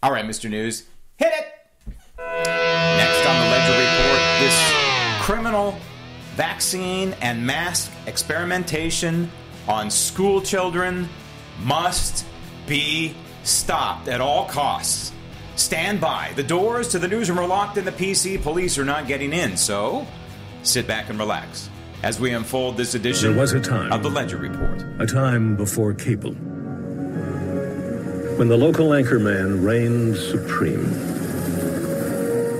All right, Mr. News, hit it! Next on The Ledger Report, this criminal vaccine and mask experimentation on school children must be stopped at all costs. Stand by. The doors to the newsroom are locked and the PC police are not getting in, so sit back and relax as we unfold this edition of The Ledger Report. A time before cable, when the local anchorman reigned supreme.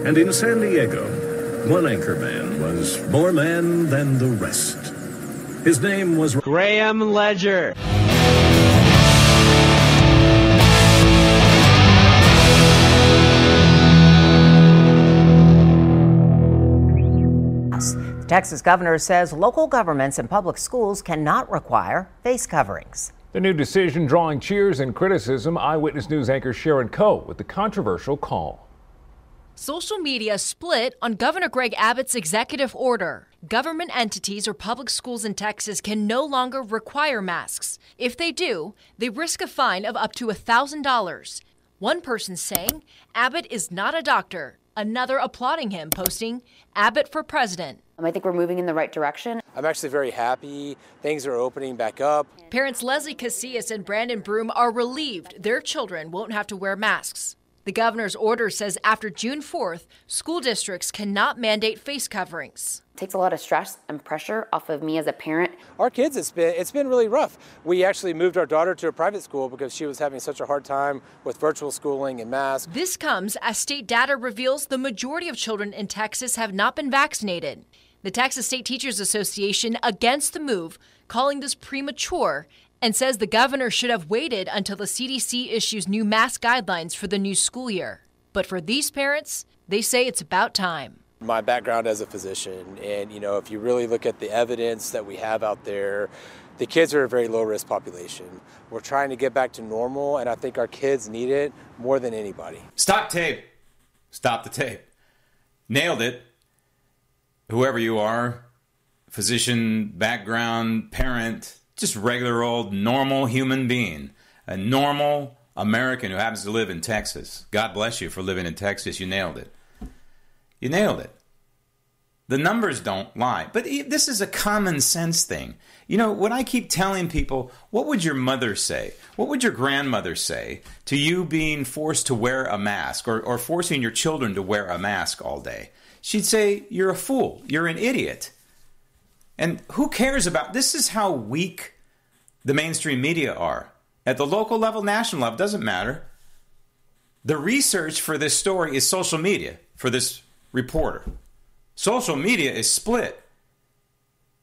And in San Diego, one anchorman was more man than the rest. His name was Graham Ledger. The Texas governor says local governments and public schools cannot require face coverings. The new decision drawing cheers and criticism. Eyewitness News anchor Sharon Coe with the controversial call. Social media split on Governor Greg Abbott's executive order. Government entities or public schools in Texas can no longer require masks. If they do, they risk a fine of up to $1,000. One person saying Abbott is not a doctor. Another applauding him, posting Abbott for president. I think we're moving in the right direction. I'm actually very happy. Things are opening back up. Parents Leslie Casillas and Brandon Broom are relieved their children won't have to wear masks. The governor's order says after June 4th, school districts cannot mandate face coverings. It takes a lot of stress and pressure off of me as a parent. Our kids, it's been really rough. We actually moved our daughter to a private school because she was having such a hard time with virtual schooling and masks. This comes as state data reveals the majority of children in Texas have not been vaccinated. The Texas State Teachers Association against the move, calling this premature, and says the governor should have waited until the CDC issues new mask guidelines for the new school year. But for these parents, they say it's about time. My background as a physician, and you know, if you really look at the evidence that we have out there, the kids are a very low-risk population. We're trying to get back to normal, and I think our kids need it more than anybody. Stop tape. Stop the tape. Nailed it. Whoever you are, physician, background, parent, just regular old normal human being, a normal American who happens to live in Texas. God bless you for living in Texas. You nailed it. You nailed it. The numbers don't lie. But this is a common sense thing. You know, when I keep telling people, what would your mother say? What would your grandmother say to you being forced to wear a mask or forcing your children to wear a mask all day? She'd say, you're a fool. You're an idiot. And who cares about... This is how weak the mainstream media are. At the local level, national level, doesn't matter. The research for this story is social media, for this reporter. Social media is split.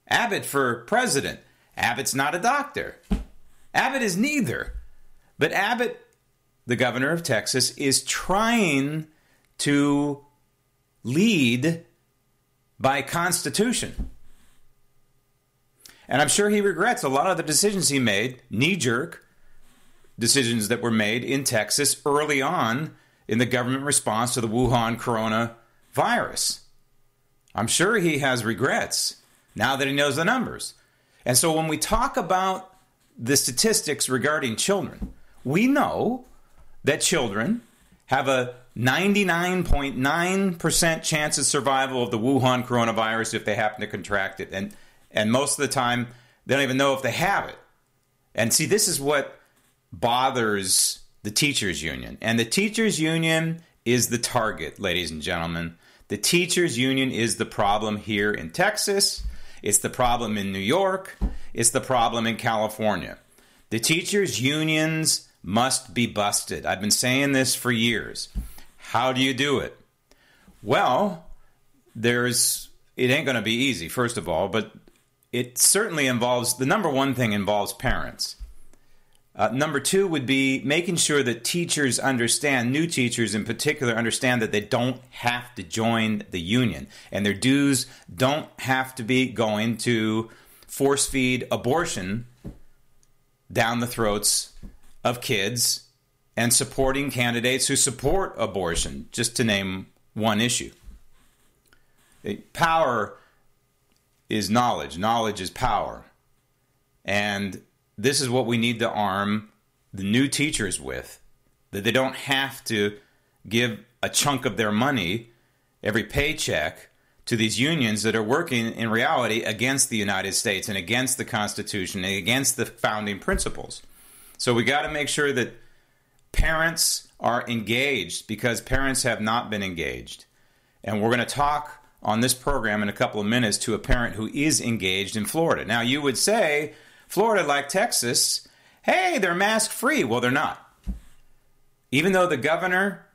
Abbott for president. Abbott's not a doctor. Abbott is neither. But Abbott, the governor of Texas, is trying to lead by constitution. And I'm sure he regrets a lot of the decisions he made, knee-jerk decisions that were made in Texas early on in the government response to the Wuhan coronavirus. I'm sure he has regrets now that he knows the numbers. And so when we talk about the statistics regarding children, we know that children have a 99.9% chance of survival of the Wuhan coronavirus if they happen to contract it. And most of the time, they don't even know if they have it. And see, this is what bothers the teachers union. And the teachers union is the target, ladies and gentlemen. The teachers union is the problem here in Texas. It's the problem in New York. It's the problem in California. The teachers unions must be busted. I've been saying this for years. How do you do it? Well, it ain't going to be easy, first of all, but it certainly involves, the number one thing involves parents. Number two would be making sure that teachers understand, new teachers in particular, understand that they don't have to join the union and their dues don't have to be going to force-feed abortion down the throats of kids and supporting candidates who support abortion, just to name one issue. Power is knowledge. Knowledge is power. And this is what we need to arm the new teachers with, that they don't have to give a chunk of their money, every paycheck, to these unions that are working in reality against the United States and against the Constitution and against the founding principles. So we got to make sure that parents are engaged, because parents have not been engaged. And we're going to talk on this program in a couple of minutes to a parent who is engaged in Florida. Now, you would say, Florida, like Texas, hey, they're mask-free. Well, they're not. Even though the governor,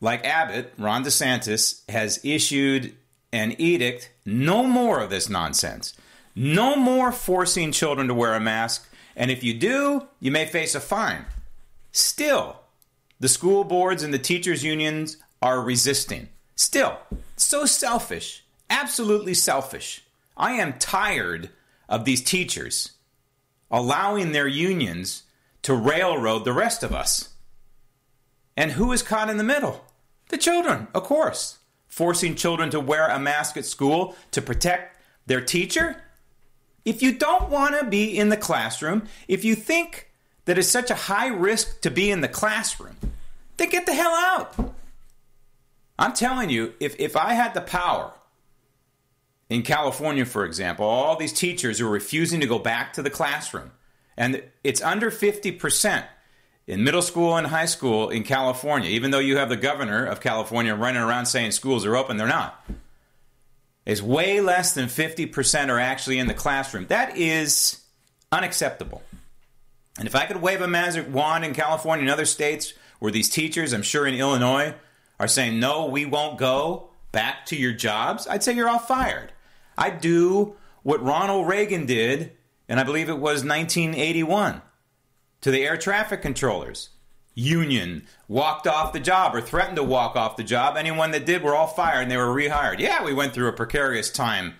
like Abbott, Ron DeSantis, has issued an edict, no more of this nonsense. No more forcing children to wear a mask. And if you do, you may face a fine. Still, the school boards and the teachers' unions are resisting. Still, so selfish. Absolutely selfish. I am tired of these teachers allowing their unions to railroad the rest of us. And who is caught in the middle? The children, of course. Forcing children to wear a mask at school to protect their teacher? If you don't want to be in the classroom, if you think that it's such a high risk to be in the classroom, then get the hell out. I'm telling you, if I had the power, in California, for example, all these teachers are refusing to go back to the classroom. And it's under 50% in middle school and high school in California, even though you have the governor of California running around saying schools are open, they're not. It's way less than 50% are actually in the classroom. That is unacceptable. And if I could wave a magic wand in California and other states where these teachers, I'm sure in Illinois, are saying, no, we won't go back to your jobs, I'd say you're all fired. I'd do what Ronald Reagan did, and I believe it was 1981, to the air traffic controllers. Union walked off the job or threatened to walk off the job. Anyone that did were all fired and they were rehired. Yeah, we went through a precarious time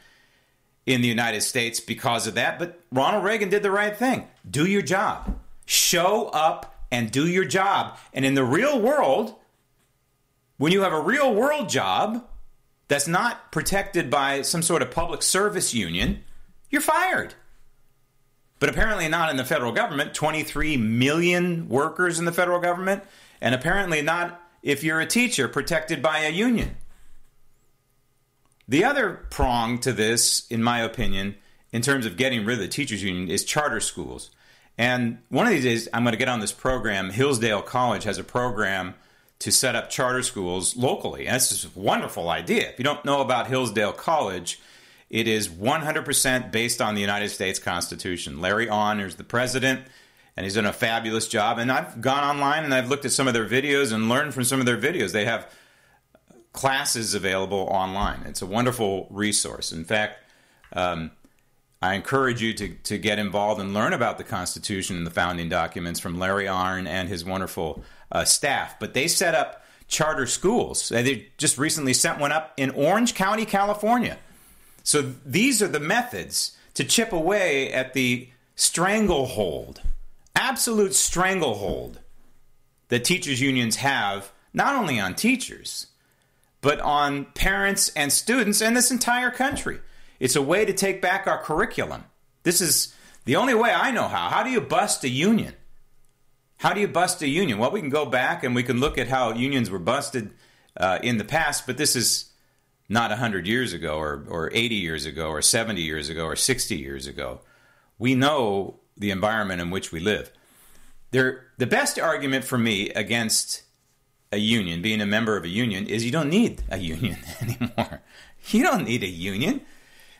in the United States because of that, but Ronald Reagan did the right thing. Do your job. Show up and do your job. And in the real world, when you have a real world job that's not protected by some sort of public service union, you're fired. But apparently not in the federal government. 23 million workers in the federal government. And apparently not if you're a teacher protected by a union. The other prong to this, in my opinion, in terms of getting rid of the teachers union, is charter schools. And one of these days, I'm going to get on this program. Hillsdale College has a program to set up charter schools locally. And that's just a wonderful idea. If you don't know about Hillsdale College, it is 100% based on the United States Constitution. Larry Arnn is the president, and he's done a fabulous job. And I've gone online and I've looked at some of their videos and learned from some of their videos. They have classes available online. It's a wonderful resource. In fact, I encourage you to get involved and learn about the Constitution and the founding documents from Larry Arnn and his wonderful staff. But they set up charter schools. They just recently sent one up in Orange County, California. So these are the methods to chip away at the stranglehold, absolute stranglehold that teachers' unions have, not only on teachers, but on parents and students and this entire country. It's a way to take back our curriculum. This is the only way I know how. How do you bust a union? How do you bust a union? Well, we can go back and we can look at how unions were busted in the past, but this is not 100 years ago or 80 years ago or 70 years ago or 60 years ago. We know the environment in which we live. The best argument for me against a union, being a member of a union, is you don't need a union anymore. You don't need a union.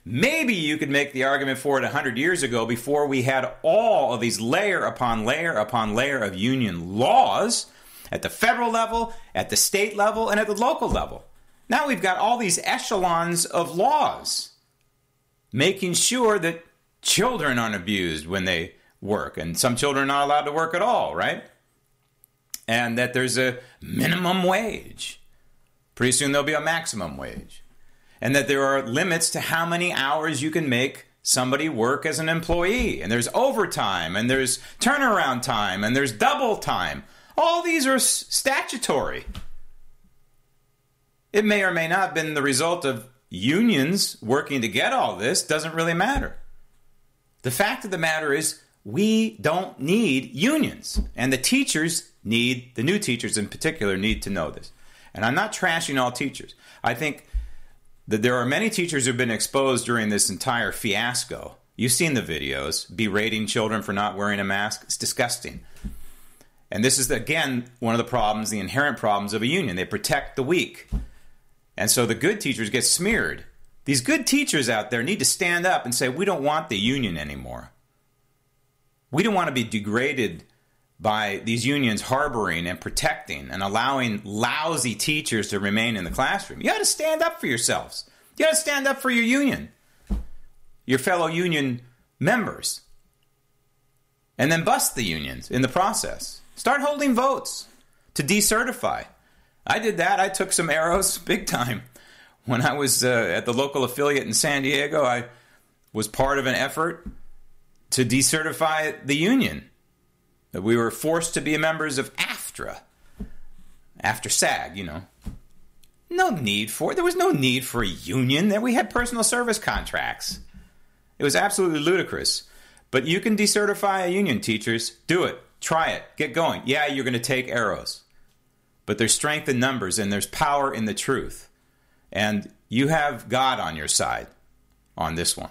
Maybe you could make the argument for it 100 years ago before we had all of these layer upon layer upon layer of union laws at the federal level, at the state level, and at the local level. Now we've got all these echelons of laws making sure that children aren't abused when they work. And some children are not allowed to work at all, right? And that there's a minimum wage. Pretty soon there'll be a maximum wage. And that there are limits to how many hours you can make somebody work as an employee. And there's overtime, and there's turnaround time, and there's double time. All these are statutory. It may or may not have been the result of unions working to get all this. Doesn't really matter. The fact of the matter is we don't need unions. And the teachers need, the new teachers in particular, need to know this. And I'm not trashing all teachers. I think that there are many teachers who have been exposed during this entire fiasco. You've seen the videos berating children for not wearing a mask. It's disgusting. And this is, again, one of the problems, the inherent problems of a union. They protect the weak. And so the good teachers get smeared. These good teachers out there need to stand up and say, we don't want the union anymore. We don't want to be degraded by these unions harboring and protecting and allowing lousy teachers to remain in the classroom. You got to stand up for yourselves. You got to stand up for your union, your fellow union members, and then bust the unions in the process. Start holding votes to decertify. I did that. I took some arrows big time. When I was at the local affiliate in San Diego, I was part of an effort to decertify the union. We were forced to be members of AFTRA, after SAG, you know. No need for it. There was no need for a union there. We had personal service contracts. It was absolutely ludicrous. But you can decertify a union, teachers. Do it. Try it. Get going. Yeah, you're going to take arrows. But there's strength in numbers, and there's power in the truth. And you have God on your side on this one.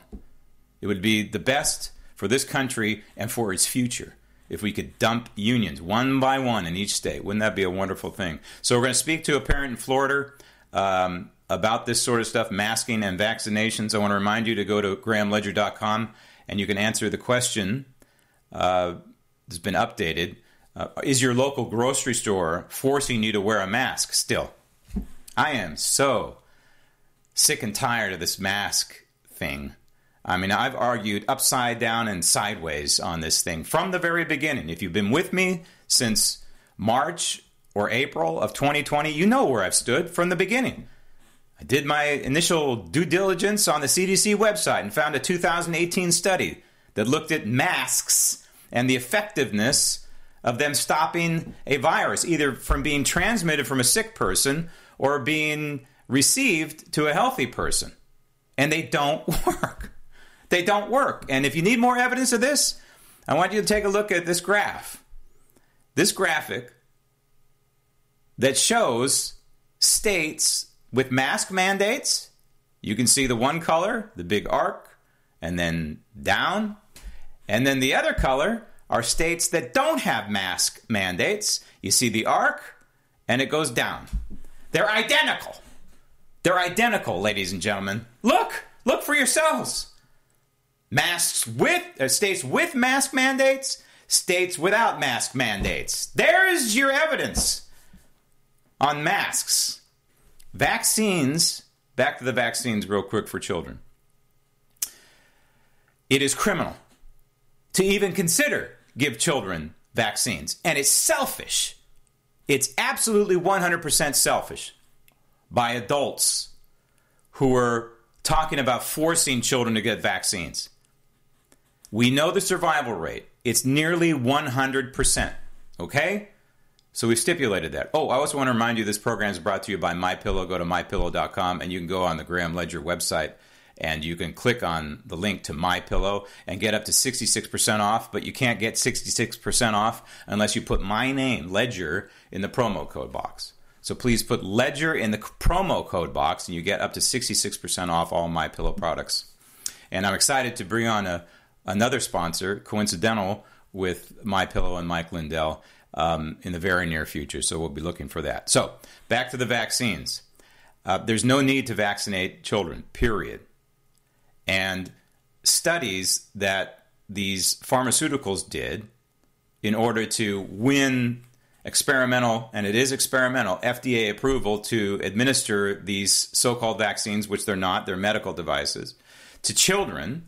It would be the best for this country and for its future if we could dump unions one by one in each state. Wouldn't that be a wonderful thing? So we're going to speak to a parent in Florida about this sort of stuff, masking and vaccinations. I want to remind you to go to GrahamLedger.com, and you can answer the question that's been updated. Is your local grocery store forcing you to wear a mask still? I am so sick and tired of this mask thing. I mean, I've argued upside down and sideways on this thing from the very beginning. If you've been with me since March or April of 2020, you know where I've stood from the beginning. I did my initial due diligence on the CDC website and found a 2018 study that looked at masks and the effectiveness of them stopping a virus, either from being transmitted from a sick person or being received to a healthy person. And they don't work. They don't work. And if you need more evidence of this, I want you to take a look at this graph. This graphic that shows states with mask mandates. You can see the one color, the big arc, and then down. And then the other color are states that don't have mask mandates. You see the arc, and it goes down. They're identical. They're identical, ladies and gentlemen. Look for yourselves. Masks with states with mask mandates, states without mask mandates. There is your evidence on masks. Vaccines, back to the vaccines real quick for children. It is criminal to even consider give children vaccines. And it's selfish. It's absolutely 100% selfish by adults who are talking about forcing children to get vaccines. We know the survival rate. It's nearly 100%. Okay? So we've stipulated that. Oh, I also want to remind you this program is brought to you by MyPillow. Go to mypillow.com, and you can go on the Graham Ledger website, and you can click on the link to MyPillow and get up to 66% off, but you can't get 66% off unless you put my name, Ledger, in the promo code box. So please put Ledger in the promo code box, and you get up to 66% off all MyPillow products. And I'm excited to bring on another sponsor, coincidental with MyPillow and Mike Lindell, in the very near future. So we'll be looking for that. So back to the vaccines. There's no need to vaccinate children, period. And studies that these pharmaceuticals did in order to win experimental, and it is experimental, FDA approval to administer these so-called vaccines, which they're not, they're medical devices, to children,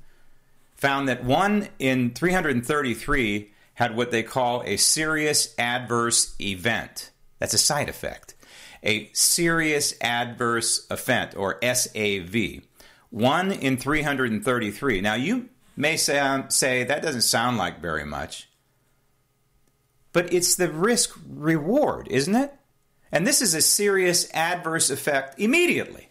found that 1 in 333 had what they call a serious adverse event. That's a side effect. A serious adverse event, or SAV. 1 in 333. Now, you may say that doesn't sound like very much, but it's the risk-reward, isn't it? And this is a serious adverse effect immediately.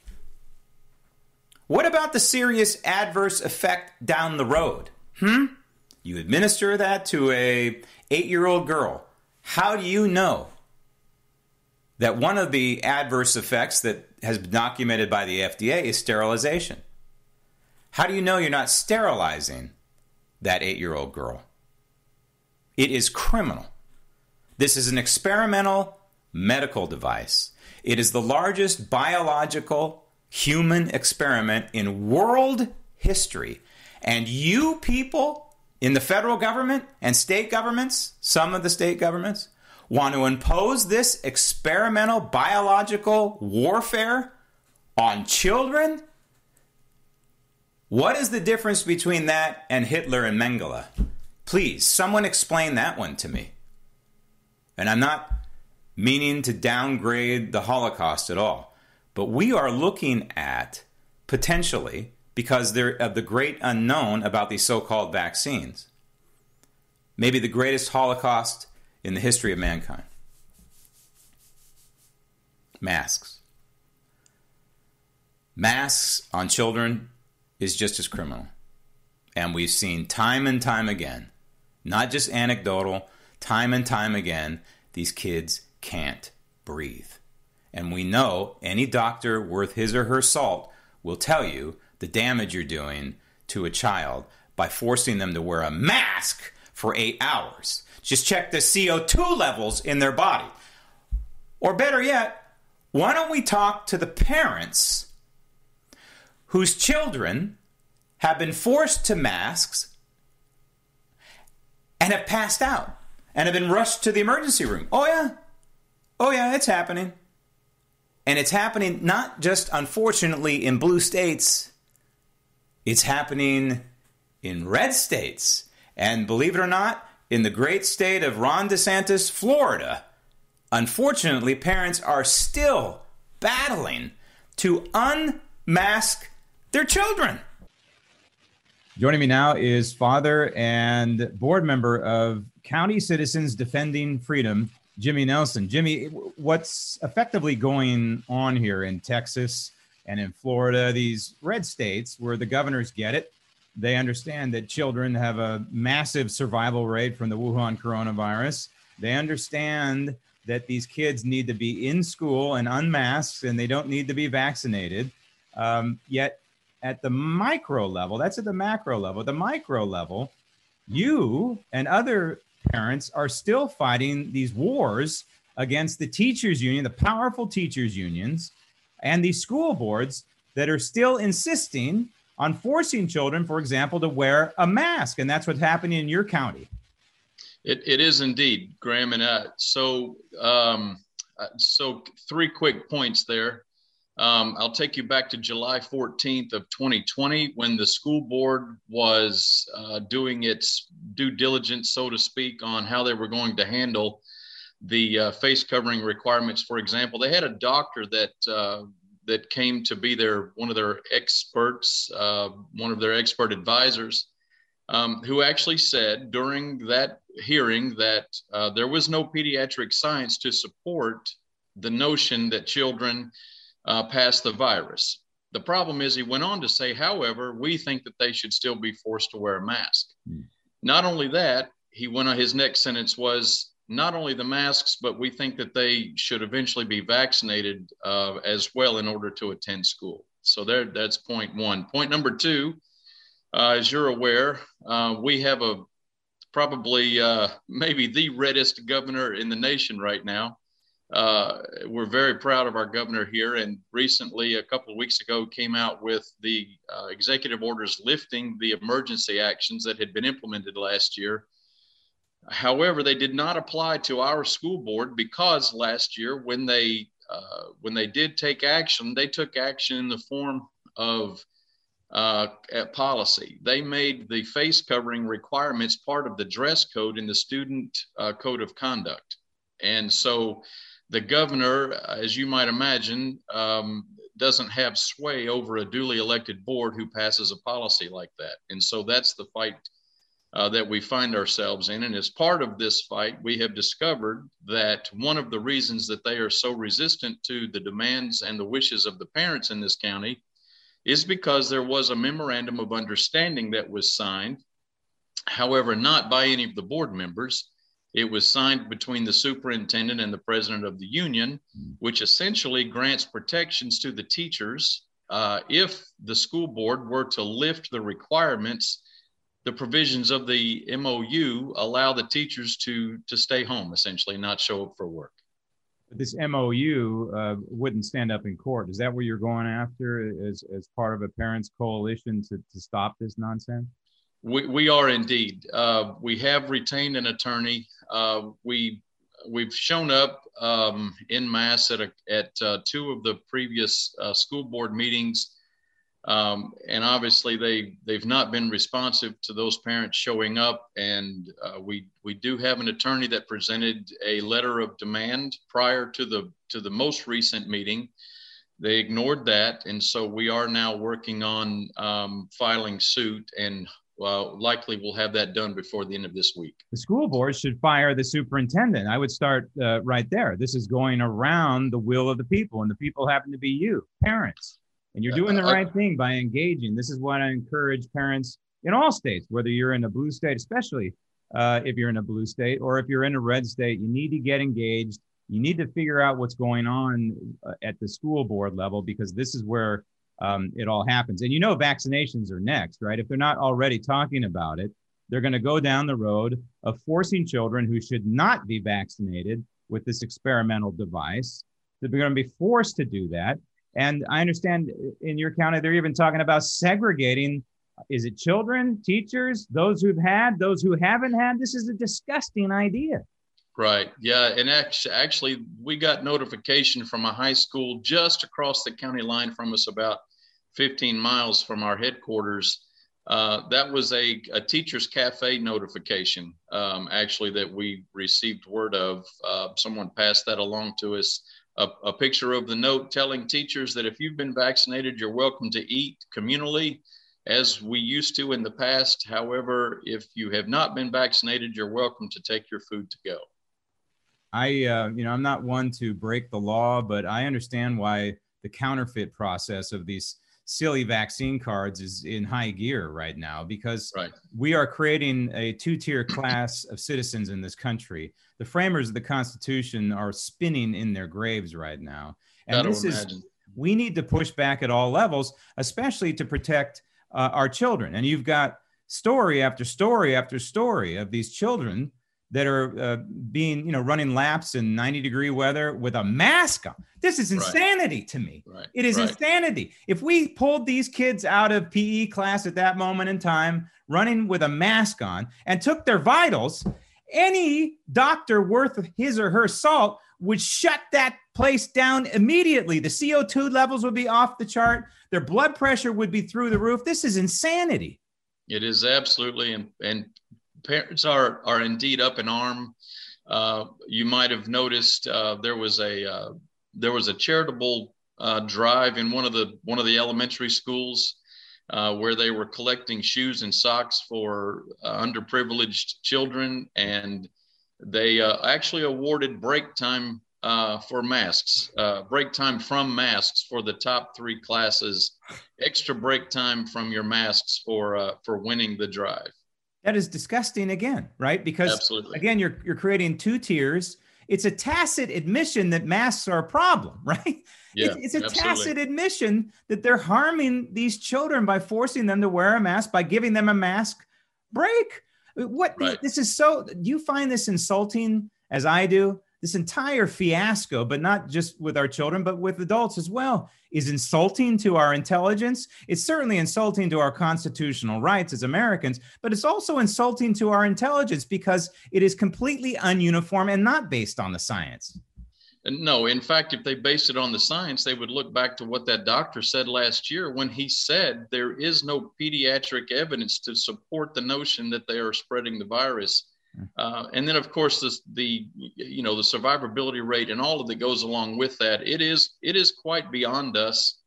What about the serious adverse effect down the road? You administer that to a 8-year-old girl. How do you know that one of the adverse effects that has been documented by the FDA is sterilization? How do you know you're not sterilizing that 8-year-old girl? It is criminal. This is an experimental medical device. It is the largest biological human experiment in world history. And you people in the federal government and state governments, some of the state governments, want to impose this experimental biological warfare on children? What is the difference between that and Hitler and Mengele? Please, someone explain that one to me. And I'm not meaning to downgrade the Holocaust at all, but we are looking at potentially, because they're of the great unknown about these so-called vaccines, maybe the greatest Holocaust in the history of mankind. Masks. Masks on children is just as criminal. And we've seen time and time again, not just anecdotal, time and time again, these kids can't breathe. And we know any doctor worth his or her salt will tell you the damage you're doing to a child by forcing them to wear a mask for 8 hours. Just check the CO2 levels in their body. Or better yet, why don't we talk to the parents whose children have been forced to masks and have passed out and have been rushed to the emergency room? Oh yeah, it's happening. And it's happening not just, unfortunately, in blue states. It's happening in red states. And believe it or not, in the great state of Ron DeSantis, Florida, unfortunately, parents are still battling to unmask their children. Joining me now is father and board member of County Citizens Defending Freedom, Jimmy Nelson. Jimmy, what's effectively going on here in Texas and in Florida, these red states where the governors get it? They understand that children have a massive survival rate from the Wuhan coronavirus. They understand that these kids need to be in school and unmasked, and they don't need to be vaccinated. Yet at the micro level, that's at the macro level, the micro level, you and other parents are still fighting these wars against the teachers union, the powerful teachers unions, and these school boards that are still insisting on forcing children, for example, to wear a mask. And that's what's happening in your county. It is indeed, Graham. And so three quick points there. I'll take you back to July 14th of 2020, when the school board was doing its due diligence, so to speak, on how they were going to handle the face covering requirements. For example, they had a doctor that came to be one of their expert advisors, who actually said during that hearing that there was no pediatric science to support the notion that children pass the virus. The problem is, he went on to say, however, we think that they should still be forced to wear a mask. Not only that, his next sentence was, not only the masks, but we think that they should eventually be vaccinated as well in order to attend school. So that's point one. Point number two, as you're aware, we have maybe the reddest governor in the nation right now. We're very proud of our governor here. And recently, a couple of weeks ago, came out with the executive orders lifting the emergency actions that had been implemented last year. However, they did not apply to our school board, because last year when they did take action, they took action in the form of policy. They made the face covering requirements part of the dress code in the student code of conduct. And so the governor, as you might imagine, doesn't have sway over a duly elected board who passes a policy like that. And so that's the fight that we find ourselves in. And as part of this fight, we have discovered that one of the reasons that they are so resistant to the demands and the wishes of the parents in this county is because there was a memorandum of understanding that was signed, however, not by any of the board members. It was signed between the superintendent and the president of the union, which essentially grants protections to the teachers. If the school board were to lift the requirements, the provisions of the MOU allow the teachers to stay home, essentially, not show up for work. This MOU wouldn't stand up in court. Is that what you're going after as part of a parents' coalition to stop this nonsense? We are indeed. We have retained an attorney. We've shown up in mass at two of the previous school board meetings. And obviously they've not been responsive to those parents showing up. And we do have an attorney that presented a letter of demand prior to the most recent meeting. They ignored that. And so we are now working on filing suit, and likely we'll have that done before the end of this week. The school board should fire the superintendent. I would start right there. This is going around the will of the people, and the people happen to be you, parents. And you're doing the right thing by engaging. This is what I encourage parents in all states, whether you're in a blue state, especially if you're in a blue state, or if you're in a red state, you need to get engaged. You need to figure out what's going on at the school board level, because this is where it all happens. And you know, vaccinations are next, right? If they're not already talking about it, they're going to go down the road of forcing children who should not be vaccinated with this experimental device. They're going to be forced to do that. And I understand in your county, they're even talking about segregating. Is it children, teachers, those who've had, those who haven't had? This is a disgusting idea. Right. Yeah. And actually, we got notification from a high school just across the county line from us, about 15 miles from our headquarters. That was a teacher's cafe notification, actually, that we received word of. Someone passed that along to us. A picture of the note telling teachers that if you've been vaccinated, you're welcome to eat communally as we used to in the past. However, if you have not been vaccinated, you're welcome to take your food to go. I'm not one to break the law, but I understand why the counterfeit process of these silly vaccine cards is in high gear right now, because we are creating a two-tier class of citizens in this country. The framers of the Constitution are spinning in their graves right now. And we need to push back at all levels, especially to protect our children. And you've got story after story after story of these children that are running laps in 90-degree weather with a mask on. This is insanity to me. It is insanity. If we pulled these kids out of PE class at that moment in time, running with a mask on, and took their vitals, any doctor worth his or her salt would shut that place down immediately. The CO2 levels would be off the chart. Their blood pressure would be through the roof. This is insanity. It is absolutely, and parents are indeed up in arm. You might have noticed there was a charitable drive in one of the elementary schools where they were collecting shoes and socks for underprivileged children, and they actually awarded break time from masks for the top three classes, extra break time from your masks for winning the drive. That is disgusting again, right? Because again, you're creating two tiers. It's a tacit admission that masks are a problem, right? Yeah, it's a tacit admission that they're harming these children by forcing them to wear a mask, by giving them a mask break. This is so, you find this insulting as I do? This entire fiasco, but not just with our children, but with adults as well, is insulting to our intelligence. It's certainly insulting to our constitutional rights as Americans, but it's also insulting to our intelligence because it is completely ununiform and not based on the science. No, in fact, if they based it on the science, they would look back to what that doctor said last year when he said there is no pediatric evidence to support the notion that they are spreading the virus. And then, of course, the survivability rate and all of that goes along with that. It is quite beyond us.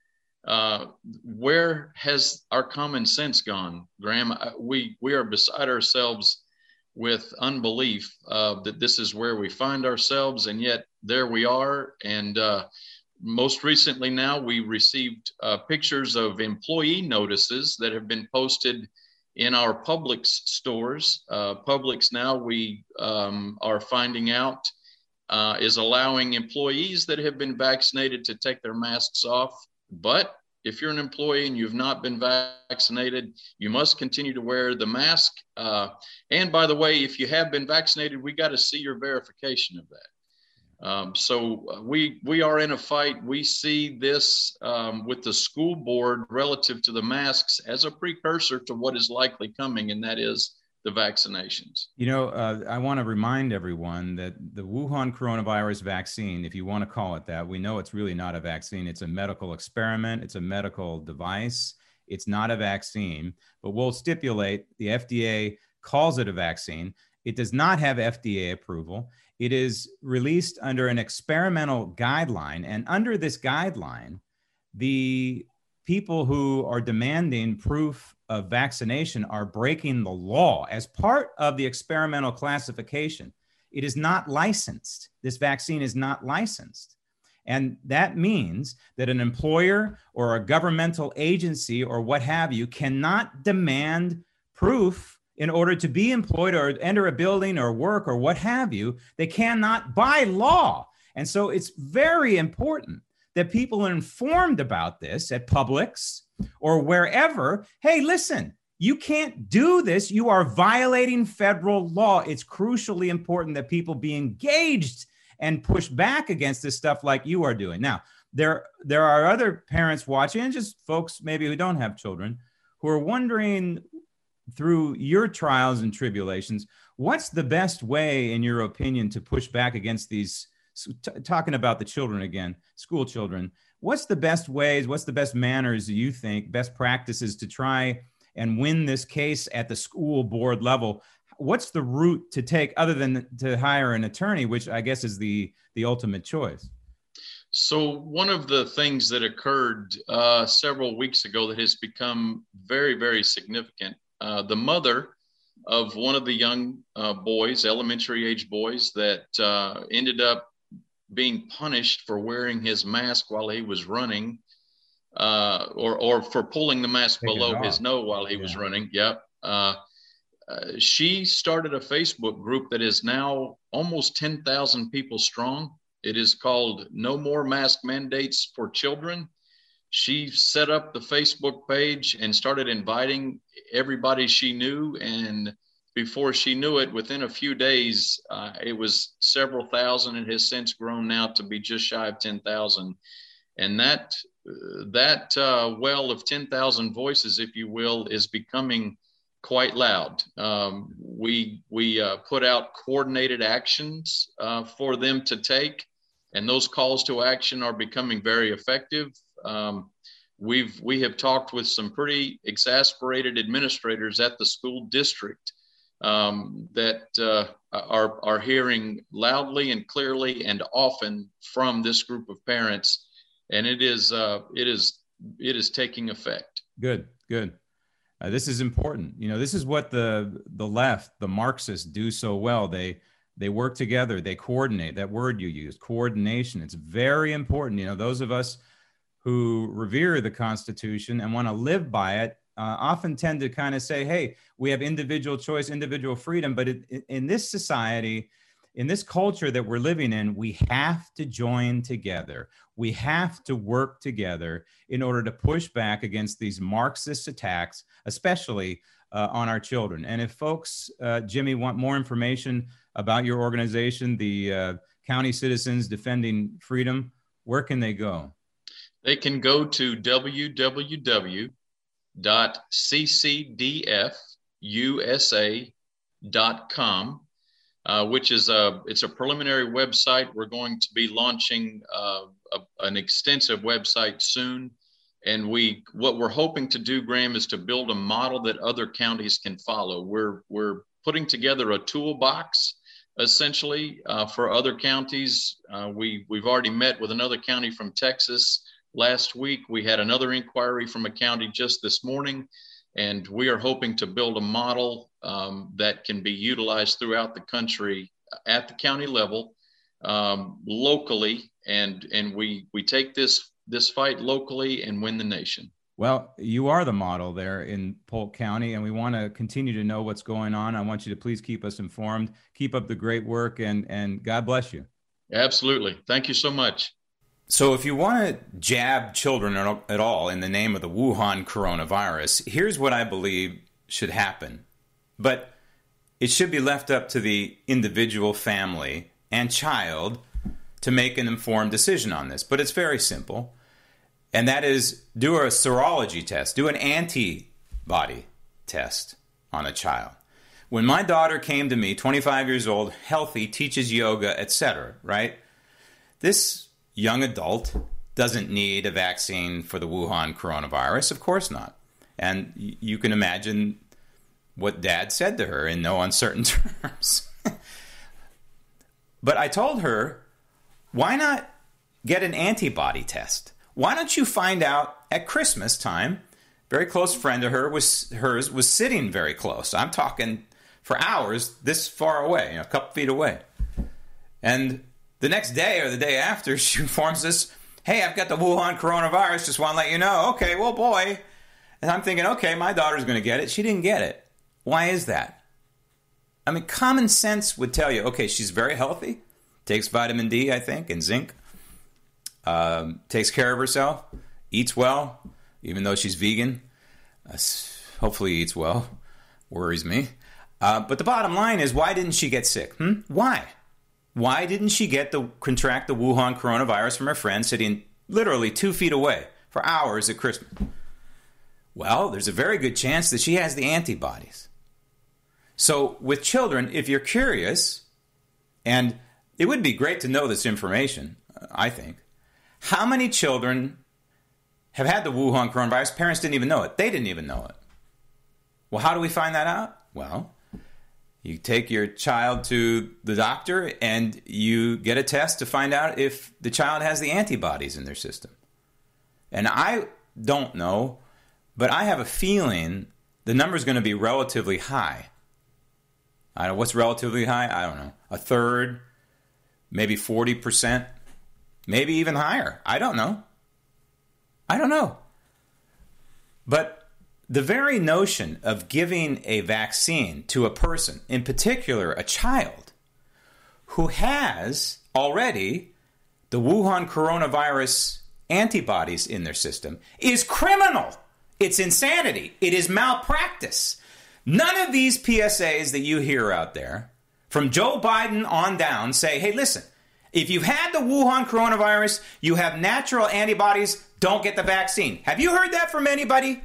Where has our common sense gone, Graham? We are beside ourselves with unbelief that this is where we find ourselves, and yet there we are. And most recently now, we received pictures of employee notices that have been posted in our Publix stores. Publix now, we are finding out, is allowing employees that have been vaccinated to take their masks off. But if you're an employee and you've not been vaccinated, you must continue to wear the mask. And by the way, if you have been vaccinated, we got to see your verification of that. So we are in a fight. We see this with the school board relative to the masks as a precursor to what is likely coming, and that is the vaccinations. I want to remind everyone that the Wuhan coronavirus vaccine, if you want to call it that, we know it's really not a vaccine. It's a medical experiment. It's a medical device. It's not a vaccine, but we'll stipulate the FDA calls it a vaccine. It does not have FDA approval. It is released under an experimental guideline. And under this guideline, the people who are demanding proof of vaccination are breaking the law as part of the experimental classification. It is not licensed. This vaccine is not licensed. And that means that an employer or a governmental agency or what have you cannot demand proof in order to be employed or enter a building or work or what have you. They cannot by law. And so it's very important that people are informed about this at Publix or wherever. Hey, listen, you can't do this. You are violating federal law. It's crucially important that people be engaged and push back against this stuff like you are doing. Now, there are other parents watching and just folks maybe who don't have children who are wondering through your trials and tribulations, what's the best way, in your opinion, to push back against these talking about the children again, school children, what's the best ways, what's the best manners you think, best practices to try and win this case at the school board level? What's the route to take other than to hire an attorney, which I guess is the ultimate choice? So one of the things that occurred several weeks ago that has become very, very significant, the mother of one of the young boys, elementary age boys, that ended up being punished for wearing his mask while he was running, or for pulling the mask below his nose while he was running. Yep. She started a Facebook group that is now almost 10,000 people strong. It is called No More Mask Mandates for Children. She set up the Facebook page and started inviting everybody she knew, and before she knew it, within a few days, it was several thousand, and has since grown now to be just shy of 10,000. And that well of 10,000 voices, if you will, is becoming quite loud. We put out coordinated actions for them to take, and those calls to action are becoming very effective. We have talked with some pretty exasperated administrators at the school district that are hearing loudly and clearly and often from this group of parents, and it is taking effect. Good. This is important. This is what the left, the Marxists, do so well. They work together. They coordinate. That word you used, coordination. It's very important. Those of us who revere the Constitution and want to live by it often tend to kind of say, hey, we have individual choice, individual freedom. But in this society, in this culture that we're living in, we have to join together. We have to work together in order to push back against these Marxist attacks, especially on our children. And if folks, Jimmy, want more information about your organization, the County Citizens Defending Freedom, where can they go? They can go to www.ccdfusa.com. which is it's a preliminary website. We're going to be launching an extensive website soon. And what we're hoping to do, Graham, is to build a model that other counties can follow. We're putting together a toolbox, essentially, for other counties. We've already met with another county from Texas last week. We had another inquiry from a county just this morning, and we are hoping to build a model that can be utilized throughout the country at the county level, locally, and we take this fight locally and win the nation. Well, you are the model there in Polk County, and we want to continue to know what's going on. I want you to please keep us informed. Keep up the great work, and God bless you. Absolutely. Thank you so much. So if you want to jab children at all in the name of the Wuhan coronavirus, here's what I believe should happen. But it should be left up to the individual family and child to make an informed decision on this. But it's very simple. And that is, do a serology test, do an antibody test on a child. When my daughter came to me, 25 years old, healthy, teaches yoga, etc., right? This young adult doesn't need a vaccine for the Wuhan coronavirus. Of course not. And you can imagine what Dad said to her in no uncertain terms. But I told her, why not get an antibody test? Why don't you find out at Christmas time? Very close friend of hers was sitting very close. I'm talking for hours this far away, a couple feet away. And the next day or the day after, she informs us, hey, I've got the Wuhan coronavirus. Just want to let you know. Okay, well, boy. And I'm thinking, okay, my daughter's going to get it. She didn't get it. Why is that? I mean, common sense would tell you, okay, she's very healthy. Takes vitamin D, I think, and zinc. Takes care of herself, eats well, even though she's vegan. Hopefully eats well. Worries me. But the bottom line is, why didn't she get sick? Why? Why didn't she contract the Wuhan coronavirus from her friend sitting literally 2 feet away for hours at Christmas? Well, there's a very good chance that she has the antibodies. So with children, if you're curious, and it would be great to know this information, I think. How many children have had the Wuhan coronavirus? Parents didn't even know it. They didn't even know it. Well, how do we find that out? Well, you take your child to the doctor and you get a test to find out if the child has the antibodies in their system. And I don't know, but I have a feeling the number is going to be relatively high. I don't know what's relatively high. I don't know. A third, maybe 40%. Maybe even higher. I don't know. But the very notion of giving a vaccine to a person, in particular a child, who has already the Wuhan coronavirus antibodies in their system is criminal. It's insanity. It is malpractice. None of these PSAs that you hear out there from Joe Biden on down say, hey, listen, if you've had the Wuhan coronavirus, you have natural antibodies, don't get the vaccine. Have you heard that from anybody?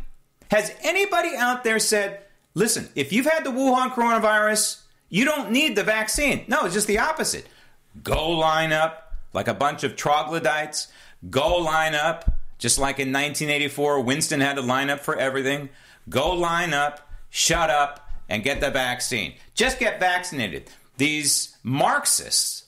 Has anybody out there said, listen, if you've had the Wuhan coronavirus, you don't need the vaccine? No, it's just the opposite. Go line up like a bunch of troglodytes. Go line up, just like in 1984, Winston had to line up for everything. Go line up, shut up, and get the vaccine. Just get vaccinated. These Marxists,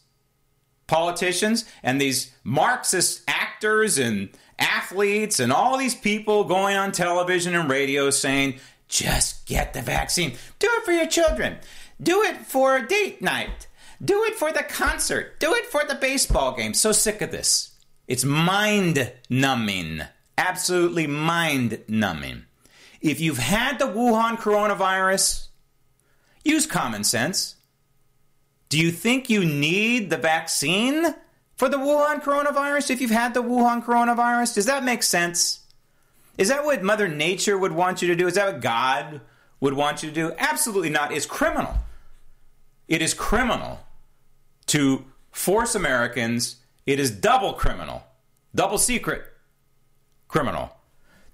politicians, and these Marxist actors and athletes and all these people going on television and radio saying, just get the vaccine. Do it for your children. Do it for date night. Do it for the concert. Do it for the baseball game. So sick of this. It's mind-numbing. Absolutely mind-numbing. If you've had the Wuhan coronavirus, use common sense. Do you think you need the vaccine for the Wuhan coronavirus if you've had the Wuhan coronavirus? Does that make sense? Is that what Mother Nature would want you to do? Is that what God would want you to do? Absolutely not. It's criminal. It is criminal to force Americans. It is double criminal, double secret criminal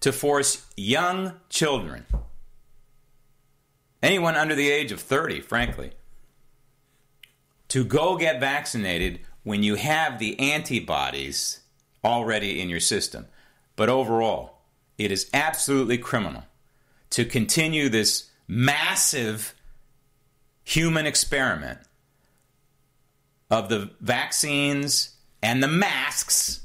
to force young children, anyone under the age of 30, frankly, to go get vaccinated when you have the antibodies already in your system. But overall, it is absolutely criminal to continue this massive human experiment of the vaccines and the masks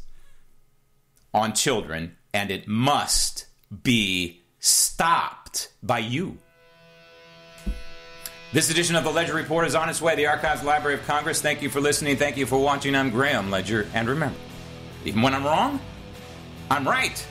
on children, and it must be stopped by you. This edition of The Ledger Report is on its way to the Archives Library of Congress. Thank you for listening. Thank you for watching. I'm Graham Ledger. And remember, even when I'm wrong, I'm right.